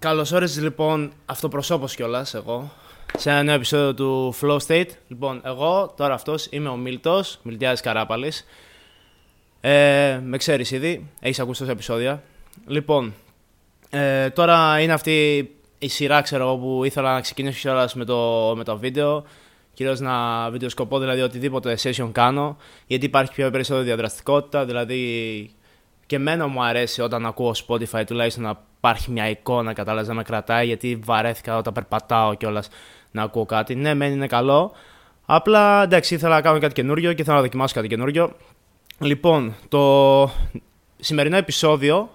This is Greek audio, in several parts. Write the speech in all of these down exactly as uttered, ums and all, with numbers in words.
Καλώς όρισες λοιπόν, αυτοπροσώπος κιόλας εγώ, σε ένα νέο επεισόδιο του Flow State. Λοιπόν, εγώ τώρα αυτός είμαι ο Μίλτος, Μιλτιάδης Καράπαλης. Ε, με ξέρεις ήδη, έχεις ακούσει τόσα επεισόδια. Λοιπόν, ε, τώρα είναι αυτή η σειρά ξέρω που ήθελα να ξεκινήσω κιόλας με το, με το βίντεο. Κυρίως να βιντεοσκοπώ, δηλαδή οτιδήποτε session κάνω, γιατί υπάρχει πιο περισσότερο διαδραστικότητα, δηλαδή... Και εμένα μου αρέσει όταν ακούω Spotify τουλάχιστον να υπάρχει μια εικόνα, κατάλαβες, να με κρατάει, γιατί βαρέθηκα όταν περπατάω κιόλας να ακούω κάτι. Ναι, μεν είναι καλό. Απλά εντάξει, ήθελα να κάνω κάτι καινούριο και ήθελα να δοκιμάσω κάτι καινούριο. Λοιπόν, το σημερινό επεισόδιο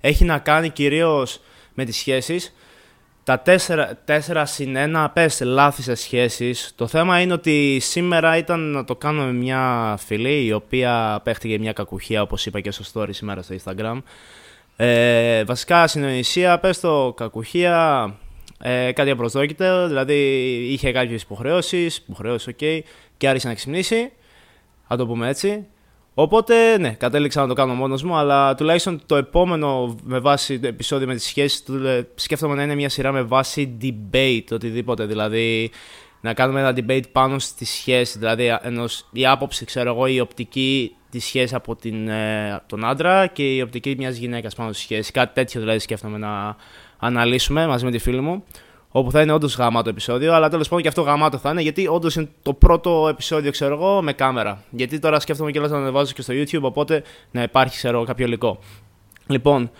έχει να κάνει κυρίως με τις σχέσεις. Τα τέσσερα συν ένα, πες, λάθη σε σχέσεις. Το θέμα είναι ότι σήμερα ήταν να το κάνω με μια φίλη η οποία παίχτηκε μια κακουχία, όπως είπα και στο story σήμερα στο Instagram. Ε, βασικά συνοησία, πες το, κακουχία, ε, κάτι απροσδόκητο, δηλαδή είχε κάποιες υποχρεώσεις, υποχρεώσεις, ok, και άρχισε να ξυπνήσει, να το πούμε έτσι. Οπότε, ναι, κατέληξα να το κάνω μόνος μου, αλλά τουλάχιστον το επόμενο με βάση το επεισόδιο με τις σχέσεις, σκέφτομαι να είναι μια σειρά με βάση debate, οτιδήποτε, δηλαδή να κάνουμε ένα debate πάνω στη σχέση, δηλαδή ενός, η άποψη, ξέρω εγώ, η οπτική της σχέσης από, την, από τον άντρα και η οπτική μιας γυναίκας πάνω στη σχέση, κάτι τέτοιο δηλαδή σκέφτομαι να αναλύσουμε μαζί με τη φίλη μου. Όπου θα είναι όντως γαμάτο επεισόδιο, αλλά τέλος πάντων και αυτό γαμάτο θα είναι, γιατί όντως είναι το πρώτο επεισόδιο, ξέρω εγώ, με κάμερα. Γιατί τώρα σκέφτομαι κιόλας να ανεβάζω και στο YouTube, οπότε να υπάρχει, ξέρω, κάποιο υλικό. Λοιπόν,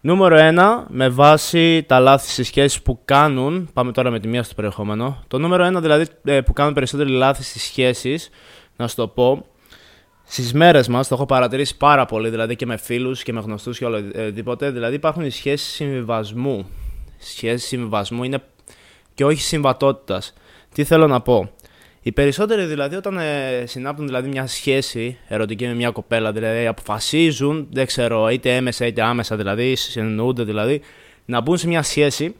νούμερο ένα, με βάση τα λάθη στις σχέσεις που κάνουν. Πάμε τώρα με τη μία στο περιεχόμενο. Το νούμερο ένα, δηλαδή, που κάνουν περισσότεροι λάθη στις σχέσεις, να σου το πω. Στις μέρες μας το έχω παρατηρήσει πάρα πολύ, δηλαδή και με φίλους και με γνωστούς και οτιδήποτε. Δηλαδή, υπάρχουν οι σχέσεις συμβιβασμού. Σχέσεις συμβιβασμού είναι και όχι συμβατότητας. Τι θέλω να πω. Οι περισσότεροι δηλαδή όταν ε, συνάπτουν δηλαδή μια σχέση ερωτική με μια κοπέλα, δηλαδή αποφασίζουν, δεν ξέρω, είτε έμεσα είτε άμεσα δηλαδή, συνεννοούνται δηλαδή, να μπουν σε μια σχέση,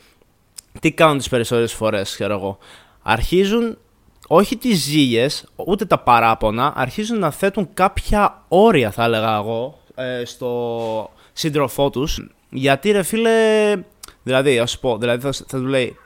τι κάνουν τις περισσότερες φορές, ξέρω εγώ. Αρχίζουν όχι τις ζήλιες, ούτε τα παράπονα, αρχίζουν να θέτουν κάποια όρια, θα έλεγα εγώ, ε, στο σύντροφό τους. Γιατί ρε φίλε... Δηλαδή, ας σου πω, δηλαδή θα, θα του λέει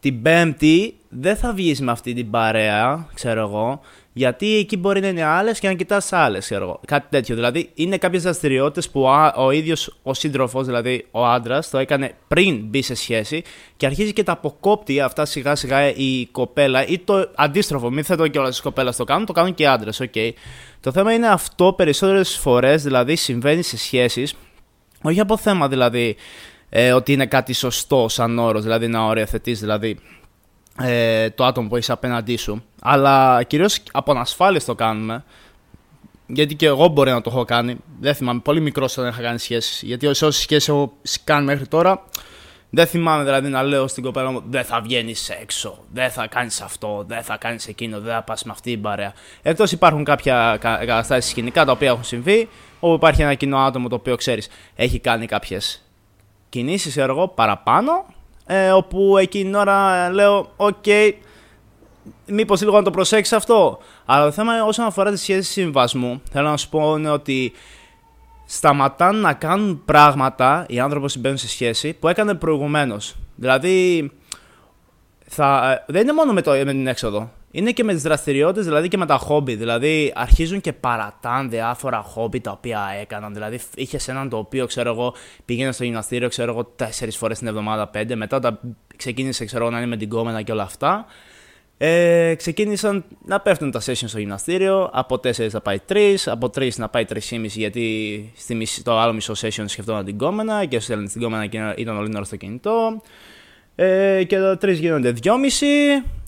την Πέμπτη δεν θα βγεις με αυτή την παρέα, ξέρω εγώ, γιατί εκεί μπορεί να είναι άλλες και να κοιτάς άλλες, ξέρω εγώ. Κάτι τέτοιο. Δηλαδή, είναι κάποιες δραστηριότητες που ο, ο ίδιος ο σύντροφος, δηλαδή ο άντρας, το έκανε πριν μπει σε σχέση και αρχίζει και τα αποκόπτει αυτά σιγά σιγά η κοπέλα ή το αντίστροφο. Μην θέτω και όλες τις κοπέλες το κάνουν, το κάνουν και οι άντρες, okay. Το θέμα είναι αυτό περισσότερες φορές, δηλαδή συμβαίνει σε σχέσεις, όχι από θέμα δηλαδή. Ε, ότι είναι κάτι σωστό σαν όρος, δηλαδή να οριοθετείς δηλαδή, ε, το άτομο που έχεις απέναντί σου. Αλλά κυρίως από ανασφάλειες το κάνουμε, γιατί και εγώ μπορεί να το έχω κάνει. Δεν θυμάμαι, πολύ μικρός όταν είχα κάνει σχέσεις. Γιατί όσες σχέσεις έχω κάνει μέχρι τώρα, δεν θυμάμαι δηλαδή να λέω στην κοπέλα μου: δεν θα βγαίνεις έξω, δεν θα κάνεις αυτό, δεν θα κάνεις εκείνο, δεν θα πας με αυτή την παρέα. Εκτός υπάρχουν κάποια καταστάσεις σκηνικά τα οποία έχουν συμβεί, όπου υπάρχει ένα κοινό άτομο το οποίο ξέρεις έχει κάνει κάποιες κινήσεις εγώ παραπάνω, ε, όπου εκείνη την ώρα λέω οκ, okay, μήπως λίγο να το προσέξεις αυτό. Αλλά το θέμα όσον αφορά τις σχέσεις συμβασμού, θέλω να σου πω είναι ότι σταματάνε να κάνουν πράγματα οι άνθρωποι που συμβαίνουν σε σχέση που έκανε προηγουμένως. Δηλαδή θα, δεν είναι μόνο με, το, με την έξοδο, είναι και με τις δραστηριότητες, δηλαδή και με τα χόμπι. Δηλαδή αρχίζουν και παρατάνε διάφορα χόμπι τα οποία έκαναν. Δηλαδή είχες έναν το οποίο, ξέρω εγώ, πήγαινε στο γυμναστήριο, ξέρω εγώ, τέσσερις φορές την εβδομάδα, πέντε. Μετά τα ξεκίνησε, ξέρω εγώ, να είναι με την κόμενα και όλα αυτά. Ε, ξεκίνησαν να πέφτουν τα session στο γυμναστήριο. Από τέσσερις να πάει τρεις, από τρεις να πάει τρεις και μισή, γιατί στη μισή, το άλλο μισό session σκεφτόταν την κόμενα και έστελνε την κόμενα και ήταν όλη την ώρα στο κινητό. Ε, και τα τρεις γίνονται δυόμιση.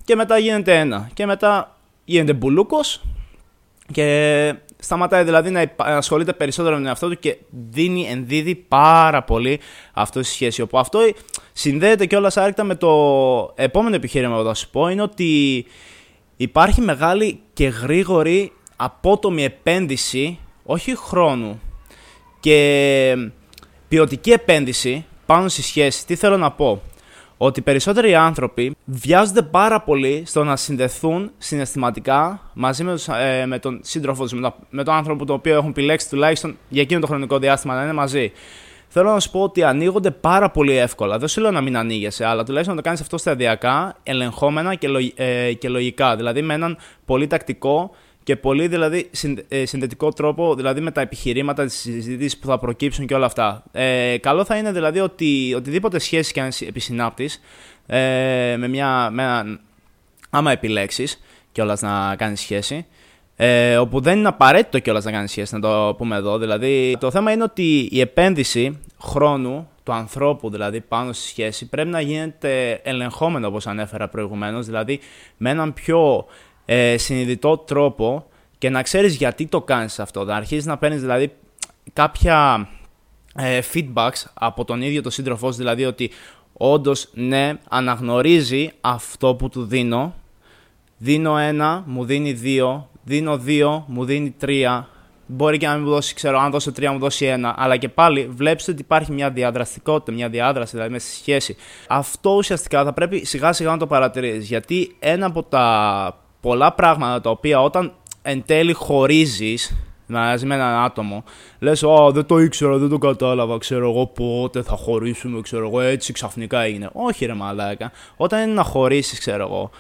Και μετά γίνεται ένα. Και μετά γίνεται μπουλούκος. Και σταματάει δηλαδή να ασχολείται περισσότερο με τον εαυτό του και δίνει, ενδίδει πάρα πολύ αυτό στη σχέση. Όπου αυτό συνδέεται κιόλας άρρηκτα με το επόμενο επιχείρημα που θα σου πω. Είναι ότι υπάρχει μεγάλη και γρήγορη απότομη επένδυση, όχι χρόνου, και ποιοτική επένδυση πάνω στη σχέση. Τι θέλω να πω. Ότι περισσότεροι άνθρωποι βιάζονται πάρα πολύ στο να συνδεθούν συναισθηματικά μαζί με, τους, ε, με τον σύντροφο τους, με, το, με τον άνθρωπο το οποίο έχουν επιλέξει τουλάχιστον για εκείνο το χρονικό διάστημα να είναι μαζί. θέλω να σου πω ότι ανοίγονται πάρα πολύ εύκολα. Δεν σου λέω να μην ανοίγεσαι, αλλά τουλάχιστον να το κάνεις αυτό σταδιακά, ελεγχόμενα και, λο, ε, και λογικά. Δηλαδή με έναν πολύ τακτικό και πολύ δηλαδή, συν, ε, συνδετικό τρόπο, δηλαδή με τα επιχειρήματα, τις συζητήσεις που θα προκύψουν και όλα αυτά. Ε, καλό θα είναι δηλαδή ότι οτιδήποτε σχέση και αν επισυνάπτεις, ε, με μια, με ένα, άμα επιλέξεις κιόλας να κάνεις σχέση, Ε, όπου δεν είναι απαραίτητο κιόλας να κάνεις σχέση, να το πούμε εδώ. Δηλαδή, το θέμα είναι ότι η επένδυση χρόνου του ανθρώπου δηλαδή, πάνω στη σχέση πρέπει να γίνεται ελεγχόμενο, όπως ανέφερα προηγουμένως, δηλαδή με έναν πιο ε, συνειδητό τρόπο και να ξέρεις γιατί το κάνεις αυτό. Να αρχίσεις να παίρνεις δηλαδή, κάποια ε, feedbacks από τον ίδιο τον σύντροφό σου, δηλαδή ότι όντως ναι, αναγνωρίζει αυτό που του δίνω. Δίνω ένα, μου δίνει δύο. Δίνω δύο, μου δίνει τρία. Μπορεί και να μην μου δώσει, ξέρω, αν δώσω τρία, μου δώσει ένα. Αλλά και πάλι βλέπεις ότι υπάρχει μια διαδραστικότητα, μια διάδραση δηλαδή μέσα στη σχέση. Αυτό ουσιαστικά θα πρέπει σιγά σιγά να το παρατηρείς. Γιατί ένα από τα πολλά πράγματα τα οποία όταν εν τέλει χωρίζεις μαζί με έναν άτομο, λες, α, δεν το ήξερα, δεν το κατάλαβα, ξέρω εγώ πότε θα χωρίσουμε, ξέρω εγώ, έτσι ξαφνικά έγινε. Όχι, ρε μαλάκα. Όταν είναι να χωρίσεις, ξέρω εγώ,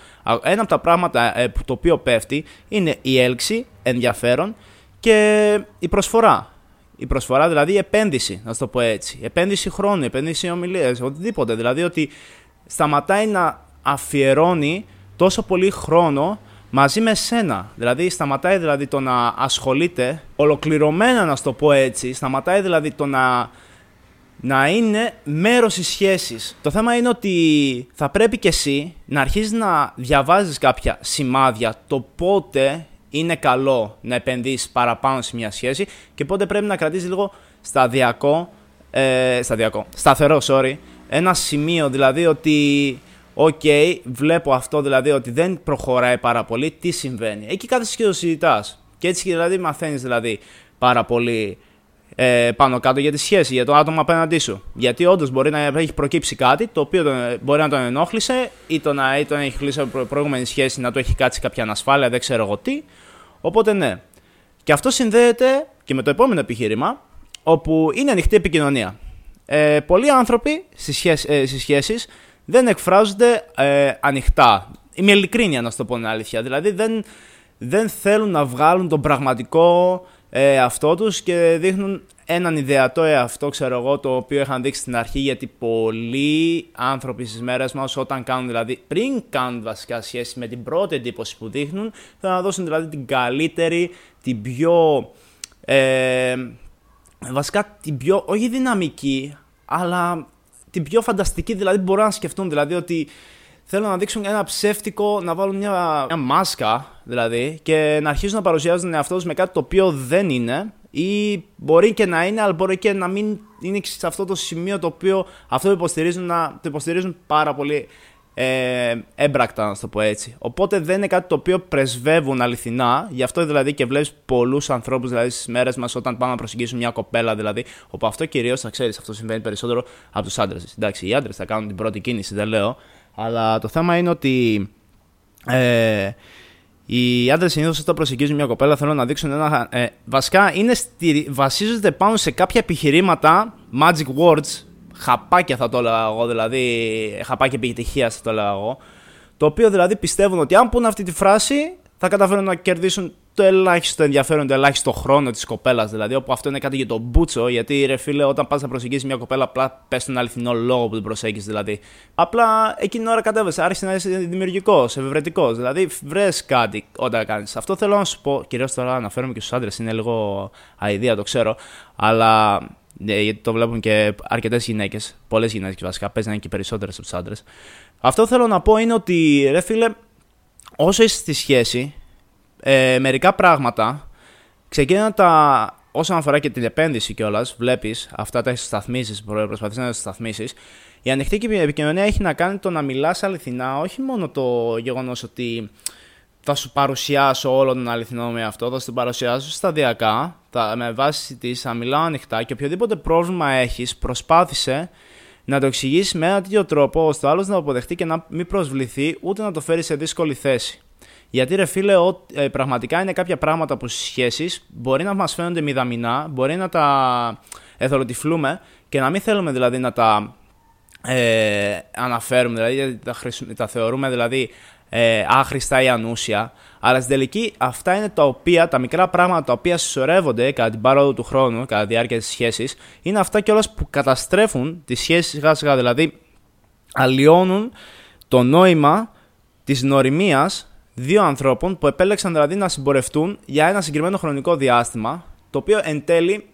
ένα από τα πράγματα ε, το οποίο πέφτει είναι η έλξη, ενδιαφέρον και η προσφορά. Η προσφορά, δηλαδή η επένδυση, να το πω έτσι. Επένδυση χρόνου, επένδυση ομιλίες, οτιδήποτε. Δηλαδή ότι σταματάει να αφιερώνει τόσο πολύ χρόνο μαζί με σένα. Δηλαδή, σταματάει δηλαδή το να ασχολείται ολοκληρωμένα, να το πω έτσι. Σταματάει δηλαδή το να, να είναι μέρος της σχέσης. Το θέμα είναι ότι θα πρέπει και εσύ να αρχίσεις να διαβάζεις κάποια σημάδια, το πότε είναι καλό να επενδύσεις παραπάνω σε μια σχέση και πότε πρέπει να κρατήσεις λίγο σταδιακό, ε, σταδιακό, σταθερό, sorry, ένα σημείο δηλαδή ότι... Οκ, okay, βλέπω αυτό δηλαδή ότι δεν προχωράει πάρα πολύ. Τι συμβαίνει? Εκεί κάθεσαι και το συζητάς. Και έτσι δηλαδή μαθαίνεις δηλαδή πάρα πολύ ε, πάνω κάτω για τη σχέση, για το άτομο απέναντί σου. Γιατί όντως μπορεί να έχει προκύψει κάτι το οποίο τον, μπορεί να τον ενόχλησε ή τον να τον έχει χλήσει από προηγούμενη σχέση, να του έχει κάτσει κάποια ανασφάλεια, δεν ξέρω εγώ τι. Οπότε ναι. Και αυτό συνδέεται και με το επόμενο επιχείρημα, όπου είναι ανοιχτή επικοινωνία. Ε, πολλοί άνθρωποι στις σχέσεις, ε, στις σχέσεις δεν εκφράζονται ε, ανοιχτά. Η ειλικρίνεια, να σου το πω την αλήθεια. Δηλαδή δεν, δεν θέλουν να βγάλουν τον πραγματικό ε, εαυτό τους και δείχνουν έναν ιδεατό εαυτό, ξέρω εγώ, το οποίο είχαν δείξει στην αρχή. Γιατί πολλοί άνθρωποι στις μέρες μας, όταν κάνουν δηλαδή, πριν κάνουν βασικά σχέσεις, με την πρώτη εντύπωση που δείχνουν, θέλουν να δώσουν δηλαδή την καλύτερη, την πιο. Ε, βασικά την πιο. Όχι δυναμική, αλλά. Την πιο φανταστική δηλαδή που μπορούν να σκεφτούν. Δηλαδή ότι θέλουν να δείξουν ένα ψεύτικο, να βάλουν μια, μια μάσκα δηλαδή και να αρχίζουν να παρουσιάζουν τον εαυτό τους με κάτι το οποίο δεν είναι ή μπορεί και να είναι, αλλά μπορεί και να μην είναι σε αυτό το σημείο το οποίο αυτό το υποστηρίζουν, να, το υποστηρίζουν πάρα πολύ ε, έμπρακτα, να το πω έτσι. Οπότε δεν είναι κάτι το οποίο πρεσβεύουν αληθινά. Γι' αυτό δηλαδή και βλέπεις πολλούς ανθρώπους δηλαδή, στις μέρες μας όταν πάνε να προσεγγίσουν μια κοπέλα, δηλαδή, όπου αυτό κυρίως θα ξέρεις, αυτό συμβαίνει περισσότερο από τους άντρες. Εντάξει, οι άντρες θα κάνουν την πρώτη κίνηση, δεν λέω, αλλά το θέμα είναι ότι ε, οι άντρες συνήθως όταν προσεγγίζουν μια κοπέλα θέλουν να δείξουν ένα. Ε, βασικά είναι στη, βασίζονται πάνω σε κάποια επιχειρήματα, magic words. Χαπάκια θα το έλεγα εγώ, δηλαδή χαπάκια επιτυχία θα το έλεγα εγώ. Το οποίο δηλαδή πιστεύουν ότι αν πουν αυτή τη φράση θα καταφέρουν να κερδίσουν το ελάχιστο ενδιαφέρον, το ελάχιστο χρόνο της κοπέλας. Δηλαδή, όπου αυτό είναι κάτι για τον μπούτσο, γιατί ρε φίλε, όταν πας να προσεγγίσεις μια κοπέλα, απλά πες τον αληθινό λόγο που την προσέγγισες. Δηλαδή, απλά εκείνη την ώρα κατέβεσαι, άρχισε να είσαι δημιουργικός, ευρετικός. Δηλαδή, βρες κάτι όταν κάνεις. Αυτό θέλω να σου πω, κυρίως τώρα αναφέρομαι και στους άντρες, είναι λίγο αηδία, το ξέρω, αλλά. Γιατί το βλέπουν και αρκετές γυναίκες, πολλές γυναίκες βασικά, παίζουν και περισσότερες από τους άντρες. Αυτό θέλω να πω είναι ότι, ρε φίλε, όσο είσαι στη σχέση, ε, μερικά πράγματα ξεκινάνε τα. Όσον αφορά και την επένδυση κιόλας, βλέπεις αυτά τα εσωσταθμίσεις, προσπαθείς να εσωσταθμίσεις. Η ανοιχτή επικοινωνία έχει να κάνει το να μιλάς αληθινά, όχι μόνο το γεγονός ότι θα σου παρουσιάσω όλο τον αληθινό με αυτό, θα σου παρουσιάσω σταδιακά, θα, με βάση τη θα μιλάω ανοιχτά και οποιοδήποτε πρόβλημα έχεις, προσπάθησε να το εξηγήσεις με έναν τέτοιο τρόπο, ώστε ο άλλος να το αποδεχτεί και να μην προσβληθεί, ούτε να το φέρει σε δύσκολη θέση. Γιατί ρε φίλε, ό, ε, πραγματικά είναι κάποια πράγματα που στις σχέσεις μπορεί να μας φαίνονται μηδαμινά, μπορεί να τα εθελοτυφλούμε και να μην θέλουμε δηλαδή να τα ε, αναφέρουμε, δηλαδή γιατί τα, χρησι... τα θεωρούμε δηλαδή ε, άχρηστα ή ανούσια. Αλλά στην τελική αυτά είναι τα οποία, τα μικρά πράγματα τα οποία συσσωρεύονται κατά την πάροδο του χρόνου, κατά τη διάρκεια της σχέσης, είναι αυτά κιόλας που καταστρέφουν τη σχέση σιγά σιγά, δηλαδή αλλοιώνουν το νόημα της νοημίας δύο ανθρώπων που επέλεξαν δηλαδή να συμπορευτούν για ένα συγκεκριμένο χρονικό διάστημα, το οποίο εν τέλει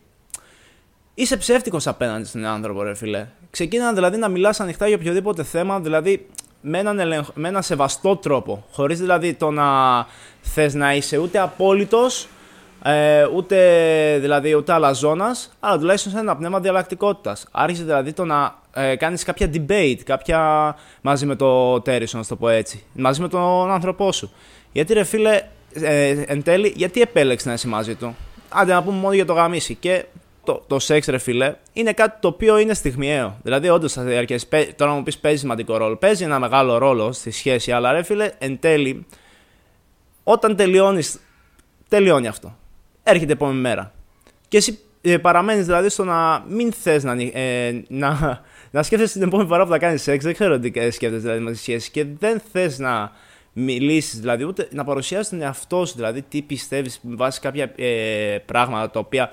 είσαι ψεύτικος απέναντι στον άνθρωπο, ρε φίλε. Ξεκίναν δηλαδή να μιλάς ανοιχτά για οποιοδήποτε θέμα, δηλαδή με έναν, ελεγχ... με έναν σεβαστό τρόπο, χωρίς δηλαδή το να θες να είσαι ούτε απόλυτος, ε, ούτε, δηλαδή, ούτε αλαζόνας, αλλά τουλάχιστον σε ένα πνεύμα διαλλακτικότητας. Άρχισε δηλαδή το να ε, κάνεις κάποια debate, κάποια μαζί με το Τέρησον, να το πω έτσι, μαζί με τον άνθρωπό σου. Γιατί ρε φίλε, ε, εν τέλει, γιατί επέλεξε να είσαι μαζί του? Άντε να πούμε μόνο για το γαμίσι. Και το, το σεξ, ρε φίλε, είναι κάτι το οποίο είναι στιγμιαίο. Δηλαδή, όντως, θα διαρκέσει. Τώρα μου πεις παίζει σημαντικό ρόλο. Παίζει ένα μεγάλο ρόλο στη σχέση, αλλά ρε φίλε, εν τέλει, όταν τελειώνεις, τελειώνει αυτό. Έρχεται η επόμενη μέρα. Και εσύ ε, παραμένεις δηλαδή στο να μην θες να, ε, να, να σκέφτεσαι την επόμενη φορά που θα κάνεις σεξ. Δεν ξέρω τι σκέφτεσαι δηλαδή με τη σχέση. Και δεν θες να μιλήσεις, δηλαδή, ούτε να παρουσιάσεις τον εαυτό σου, δηλαδή τι πιστεύεις με βάση κάποια ε, πράγματα τα οποία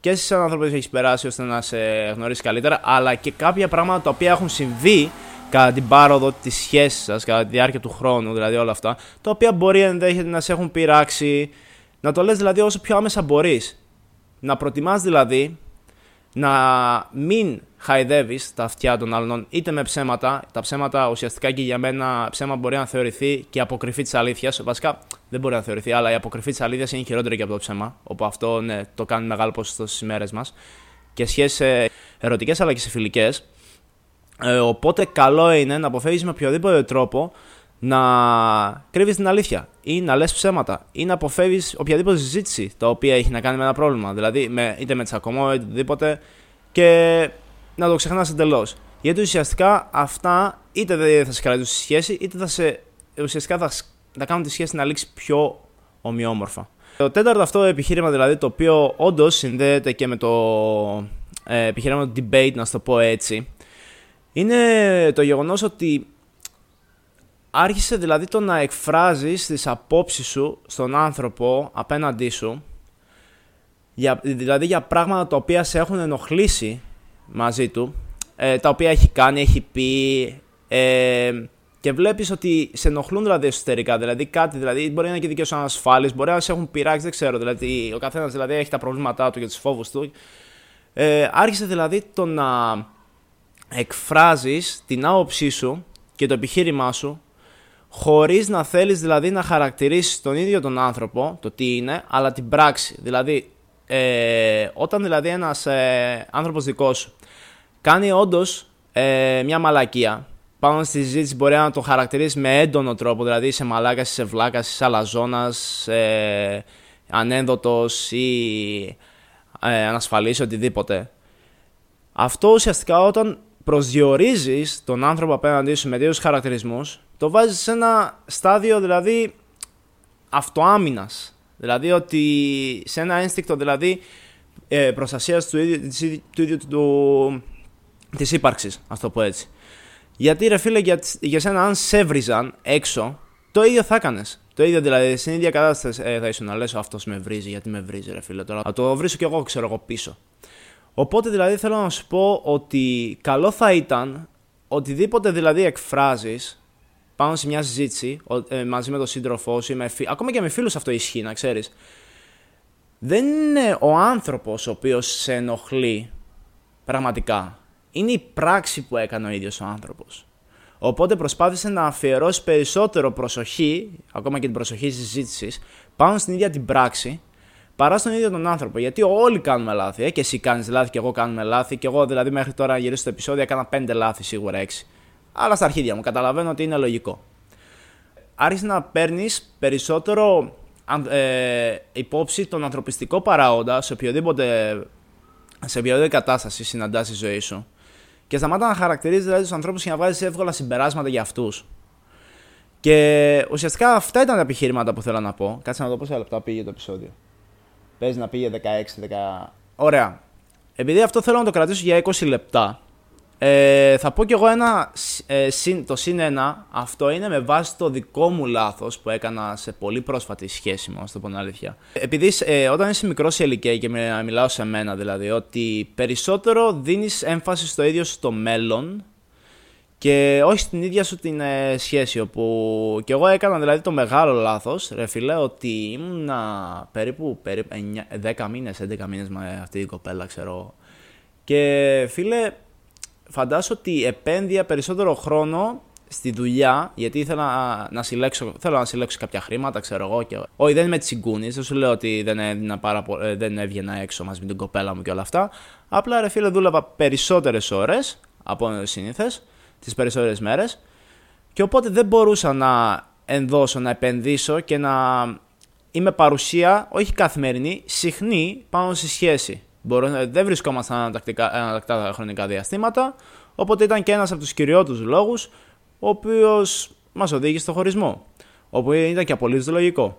και εσύ σαν άνθρωπος έχεις περάσει ώστε να σε γνωρίσεις καλύτερα, αλλά και κάποια πράγματα τα οποία έχουν συμβεί κατά την πάροδο της σχέσης σας, κατά τη διάρκεια του χρόνου, δηλαδή όλα αυτά, τα οποία μπορεί ενδέχεται να σε έχουν πειράξει. Να το λες δηλαδή όσο πιο άμεσα μπορείς. Να προτιμάς δηλαδή να μην χαϊδεύεις τα αυτιά των άλλων, είτε με ψέματα. Τα ψέματα ουσιαστικά και για μένα ψέμα μπορεί να θεωρηθεί και αποκρυφή της αλήθειας. Βασικά δεν μπορεί να θεωρηθεί, αλλά η αποκρυφή της αλήθειας είναι χειρότερη και από το ψέμα. Όπου αυτό ναι, το κάνει μεγάλο ποσοστό στις μέρες μας. Και σχέσεις ερωτικές αλλά και σε φιλικές. Ε, οπότε καλό είναι να αποφεύγεις με οποιοδήποτε τρόπο να κρύβεις την αλήθεια ή να λες ψέματα ή να αποφεύγεις οποιαδήποτε συζήτηση τα οποία έχει να κάνει με ένα πρόβλημα, δηλαδή με, είτε με τσακωμό είτε οτιδήποτε, και να το ξεχνάς εντελώς. Γιατί ουσιαστικά αυτά είτε δεν θα σε κρατήσουν στη σχέση, είτε θα σε, ουσιαστικά θα, θα κάνουν τη σχέση να λήξει πιο ομοιόμορφα. Το τέταρτο αυτό επιχείρημα δηλαδή, το οποίο όντως συνδέεται και με το ε, επιχείρημα του debate, να σου το πω έτσι, είναι το γεγονός ότι άρχισε δηλαδή το να εκφράζεις τις απόψεις σου στον άνθρωπο απέναντί σου, για, δηλαδή για πράγματα τα οποία σε έχουν ενοχλήσει μαζί του, ε, τα οποία έχει κάνει, έχει πει, ε, και βλέπεις ότι σε ενοχλούν δηλαδή εσωτερικά, δηλαδή κάτι, δηλαδή μπορεί να είναι και δικές σου ανασφάλειες, μπορεί να σε έχουν πειράξει, δεν ξέρω, δηλαδή ο καθένας δηλαδή έχει τα προβλήματά του και τους φόβους του. Ε, άρχισε δηλαδή το να εκφράζεις την άποψή σου και το επιχείρημά σου, χωρίς να θέλεις δηλαδή να χαρακτηρίσεις τον ίδιο τον άνθρωπο, το τι είναι, αλλά την πράξη. Δηλαδή, ε, όταν δηλαδή ένας ε, άνθρωπος δικός σου κάνει όντως ε, μια μαλακία, πάνω στη συζήτηση μπορεί να το χαρακτηρίσει με έντονο τρόπο, δηλαδή είσαι μαλάκας, είσαι βλάκας, είσαι αλαζόνας, ε, ανένδοτος ή ε, ανασφαλής, οτιδήποτε. Αυτό ουσιαστικά όταν προσδιορίζεις τον άνθρωπο απέναντί σου με τέτοιους χαρακτηρισμούς, το βάζεις σε ένα στάδιο δηλαδή αυτοάμυνας, δηλαδή ότι σε ένα ένστικτο δηλαδή προστασίας του ίδιου, του ίδιου του, του, της ύπαρξης, ας το πω έτσι. Γιατί ρε φίλε, για, για σένα αν σε βρίζαν έξω, το ίδιο θα έκανες. Το ίδιο δηλαδή, στην ίδια κατάσταση ε, θα ήσουν να λες, αυτός με βρίζει, γιατί με βρίζει ρε φίλε τώρα, θα το βρίσω κι εγώ, ξέρω εγώ, πίσω. Οπότε δηλαδή θέλω να σου πω ότι καλό θα ήταν οτιδήποτε δηλαδή εκφράζεις πάνω σε μια συζήτηση μαζί με τον σύντροφό σου, με φι... ακόμα και με φίλους αυτό ισχύει, να ξέρεις. Δεν είναι ο άνθρωπος ο οποίος σε ενοχλεί πραγματικά. Είναι η πράξη που έκανε ο ίδιος ο άνθρωπος. Οπότε προσπάθησε να αφιερώσει περισσότερο προσοχή, ακόμα και την προσοχή της συζήτησης, πάνω στην ίδια την πράξη, παρά στον ίδιο τον άνθρωπο. Γιατί όλοι κάνουμε λάθη. Ε? Και εσύ κάνεις λάθη, και εγώ κάνουμε λάθη. Και εγώ δηλαδή μέχρι τώρα, γυρίσω στο επεισόδιο, έκανα πέντε λάθη, σίγουρα έξι. Αλλά στα αρχίδια μου, καταλαβαίνω ότι είναι λογικό. Άρχισε να παίρνεις περισσότερο ε, υπόψη τον ανθρωπιστικό παράγοντα σε οποιοδήποτε, σε οποιοδήποτε κατάσταση συναντάς στη ζωή σου. Και σταμάτα να χαρακτηρίζεις δηλαδή τους ανθρώπους και να βγάζεις εύκολα συμπεράσματα για αυτούς. Και ουσιαστικά αυτά ήταν τα επιχείρηματα που θέλω να πω. Κάτσε να δω πόσα λεπτά πήγε το επεισόδιο. Παίζει να πήγε δεκαέξι δέκα. Ωραία. Επειδή αυτό θέλω να το κρατήσω για είκοσι λεπτά, ε, θα πω κι εγώ ένα, ε, συν, το συν ένα, αυτό είναι με βάση το δικό μου λάθος που έκανα σε πολύ πρόσφατη σχέση μου, ας το πω την αλήθεια. Επειδή ε, όταν είσαι μικρός σε ηλικία και μιλάω σε μένα δηλαδή, ότι περισσότερο δίνεις έμφαση στο ίδιο στο μέλλον και όχι στην ίδια σου την ε, σχέση, όπου και εγώ έκανα δηλαδή το μεγάλο λάθος, ρε φίλε, ότι ήμουνα περίπου, περίπου εννιά, δέκα μήνες, έντεκα μήνες με αυτή την κοπέλα, ξέρω. Και φίλε, φαντάσου ότι επένδυα περισσότερο χρόνο στη δουλειά, γιατί ήθελα να, να συλλέξω, θέλω να συλλέξω κάποια χρήματα, ξέρω εγώ. Και... όχι, δεν με τσιγκούνεις, δεν σου λέω ότι δεν, έδινα πάρα πο... δεν έβγαινα έξω μαζί με την κοπέλα μου και όλα αυτά. Απλά, ρε φίλε, δούλευα περισσότερες ώρες από συνήθες, τις περισσότερες μέρες, και οπότε δεν μπορούσα να ενδώσω, να επενδύσω και να είμαι παρουσία, όχι καθημερινή, συχνή πάνω στη σχέση. Μπορώ, δεν βρισκόμασταν ανατακτικά, ανατακτά χρονικά διαστήματα, οπότε ήταν και ένας από τους κυριότερους λόγους ο οποίος μας οδήγησε στο χωρισμό, όπου ήταν και απολύτως λογικό.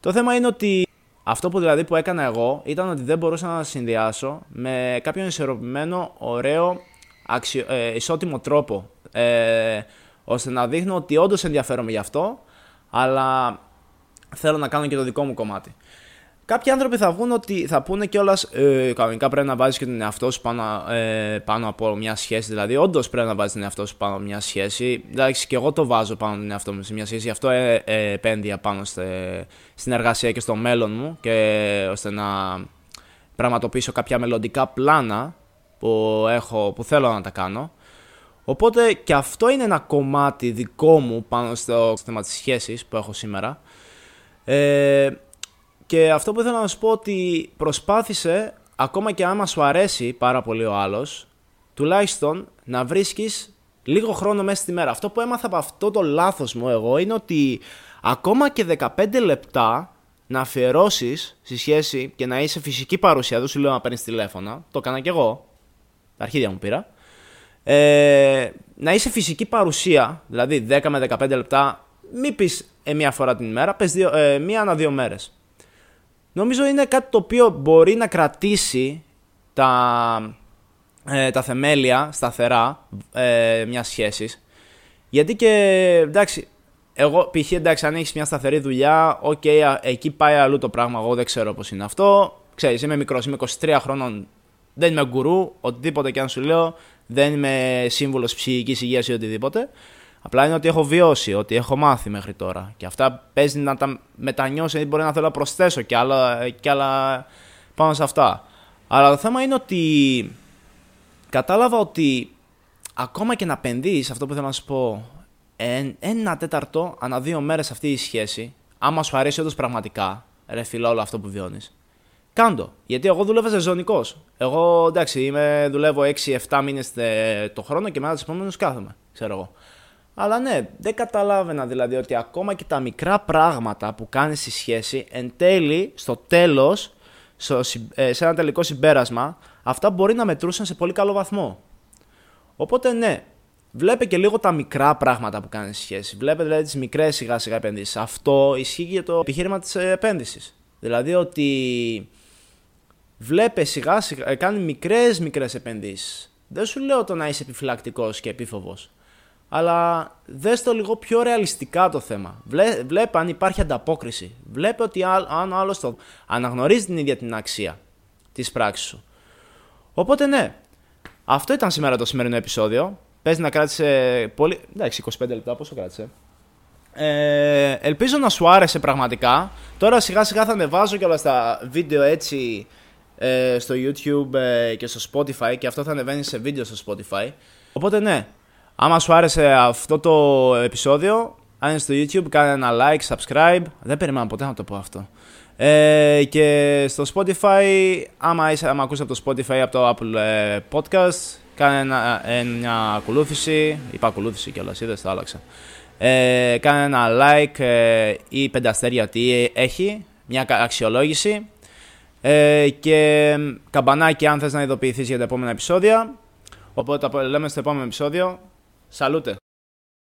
Το θέμα είναι ότι αυτό που δηλαδή που έκανα εγώ ήταν ότι δεν μπορούσα να συνδυάσω με κάποιον ισορροπημένο, ωραίο, αξιο, ε, ισότιμο τρόπο, ε, ώστε να δείχνω ότι όντως ενδιαφέρομαι γι' αυτό, αλλά θέλω να κάνω και το δικό μου κομμάτι. Κάποιοι άνθρωποι θα, βγουν ότι, θα πούνε κιόλας, ε, κανονικά πρέπει να βάζεις και τον εαυτό σου πάνω, ε, πάνω από μια σχέση. Δηλαδή, όντως πρέπει να βάζεις τον εαυτό σου πάνω από μια σχέση. Εντάξει, και εγώ το βάζω πάνω από τον εαυτό μου σε μια σχέση. Γι' αυτό ε, ε, επένδυα πάνω στε, στην εργασία και στο μέλλον μου, και, ώστε να πραγματοποιήσω κάποια μελλοντικά πλάνα που, έχω, που θέλω να τα κάνω. Οπότε και αυτό είναι ένα κομμάτι δικό μου πάνω στο θέμα της σχέσης που έχω σήμερα. Ε, Και αυτό που ήθελα να σου πω, ότι προσπάθησε, ακόμα και άμα σου αρέσει πάρα πολύ ο άλλος, τουλάχιστον να βρίσκεις λίγο χρόνο μέσα στη μέρα. Αυτό που έμαθα από αυτό το λάθος μου εγώ είναι ότι ακόμα και δεκαπέντε λεπτά να αφιερώσεις στη σχέση και να είσαι φυσική παρουσία, δεν σου λέω να παίρνεις τηλέφωνα, το έκανα κι εγώ, τα αρχίδια μου πήρα, ε, να είσαι φυσική παρουσία, δηλαδή δέκα με δεκαπέντε λεπτά, μην πεις ε, μία φορά την ημέρα, πες δύο, ε, μία ανά δύο μέρες. Νομίζω είναι κάτι το οποίο μπορεί να κρατήσει τα, ε, τα θεμέλια σταθερά ε, μιας σχέσης. Γιατί και εντάξει, εγώ π.χ. εντάξει, αν έχεις μια σταθερή δουλειά, οκ, okay, εκεί πάει αλλού το πράγμα, εγώ δεν ξέρω πώς είναι αυτό. Ξέρεις, είμαι μικρός, είμαι είκοσι τρία χρονών, δεν είμαι γκουρού, οτιδήποτε και αν σου λέω, δεν είμαι σύμβουλος ψυχικής υγείας ή οτιδήποτε. Απλά είναι ότι έχω βιώσει, ότι έχω μάθει μέχρι τώρα. Και αυτά παίζει να τα μετανιώσω, γιατί μπορεί να θέλω να προσθέσω κι άλλα, κι άλλα πάνω σε αυτά. Αλλά το θέμα είναι ότι κατάλαβα ότι ακόμα και να επενδύεις, αυτό που θέλω να σου πω, ένα τέταρτο ανά δύο μέρες αυτή η σχέση, άμα σου αρέσει όντως πραγματικά, ρε φίλα, όλο αυτό που βιώνεις, κάντο. Γιατί εγώ δούλευα σεζονικός. Εγώ εντάξει, είμαι, δουλεύω έξι επτά μήνες το χρόνο και μετά τους επόμενους κάθομαι, ξέρω εγώ. Αλλά ναι, δεν καταλάβαινα δηλαδή ότι ακόμα και τα μικρά πράγματα που κάνεις στη σχέση, εν τέλει, στο τέλος, σε ένα τελικό συμπέρασμα, αυτά μπορεί να μετρούσαν σε πολύ καλό βαθμό. Οπότε ναι, βλέπε και λίγο τα μικρά πράγματα που κάνεις στη σχέση. Βλέπε δηλαδή τις μικρές σιγά σιγά επενδύσεις. Αυτό ισχύει για το επιχείρημα της επένδυσης. Δηλαδή ότι βλέπε σιγά σιγά, κάνει μικρές μικρές επενδύσεις. Δεν σου λέω το να είσαι επιφυλακτικός και επίφοβος. Αλλά δες το λίγο πιο ρεαλιστικά το θέμα. Βλέ, Βλέπε αν υπάρχει ανταπόκριση. Βλέπε ότι α, αν ο άλλος το αναγνωρίζει την ίδια την αξία της πράξης σου. Οπότε ναι, αυτό ήταν σήμερα το σημερινό επεισόδιο. Πες να κράτησε πολύ... εντάξει, είκοσι πέντε λεπτά, πόσο κράτησε. Ε, ελπίζω να σου άρεσε πραγματικά. Τώρα σιγά σιγά θα ανεβάζω και όλα στα βίντεο έτσι ε, στο YouTube ε, και στο Spotify, και αυτό θα ανεβαίνει σε βίντεο στο Spotify. Οπότε ναι. Άμα σου άρεσε αυτό το επεισόδιο, αν είναι στο YouTube, κάνε ένα like, subscribe. Δεν περιμένω ποτέ να το πω αυτό. Ε, και στο Spotify, άμα, είσαι, άμα ακούσεις από το Spotify ή από το Apple ε, Podcast, κάνε ένα, ε, μια ακολούθηση. Είπα ακολούθηση κιόλας, είδες, το άλλαξα. Ε, κάνε ένα like ε, ή πενταστέρια, τι έχει, μια αξιολόγηση. Ε, και καμπανάκι αν θες να ειδοποιηθείς για τα επόμενα επεισόδια. Οπότε τα λέμε στο επόμενο επεισόδιο. Salute.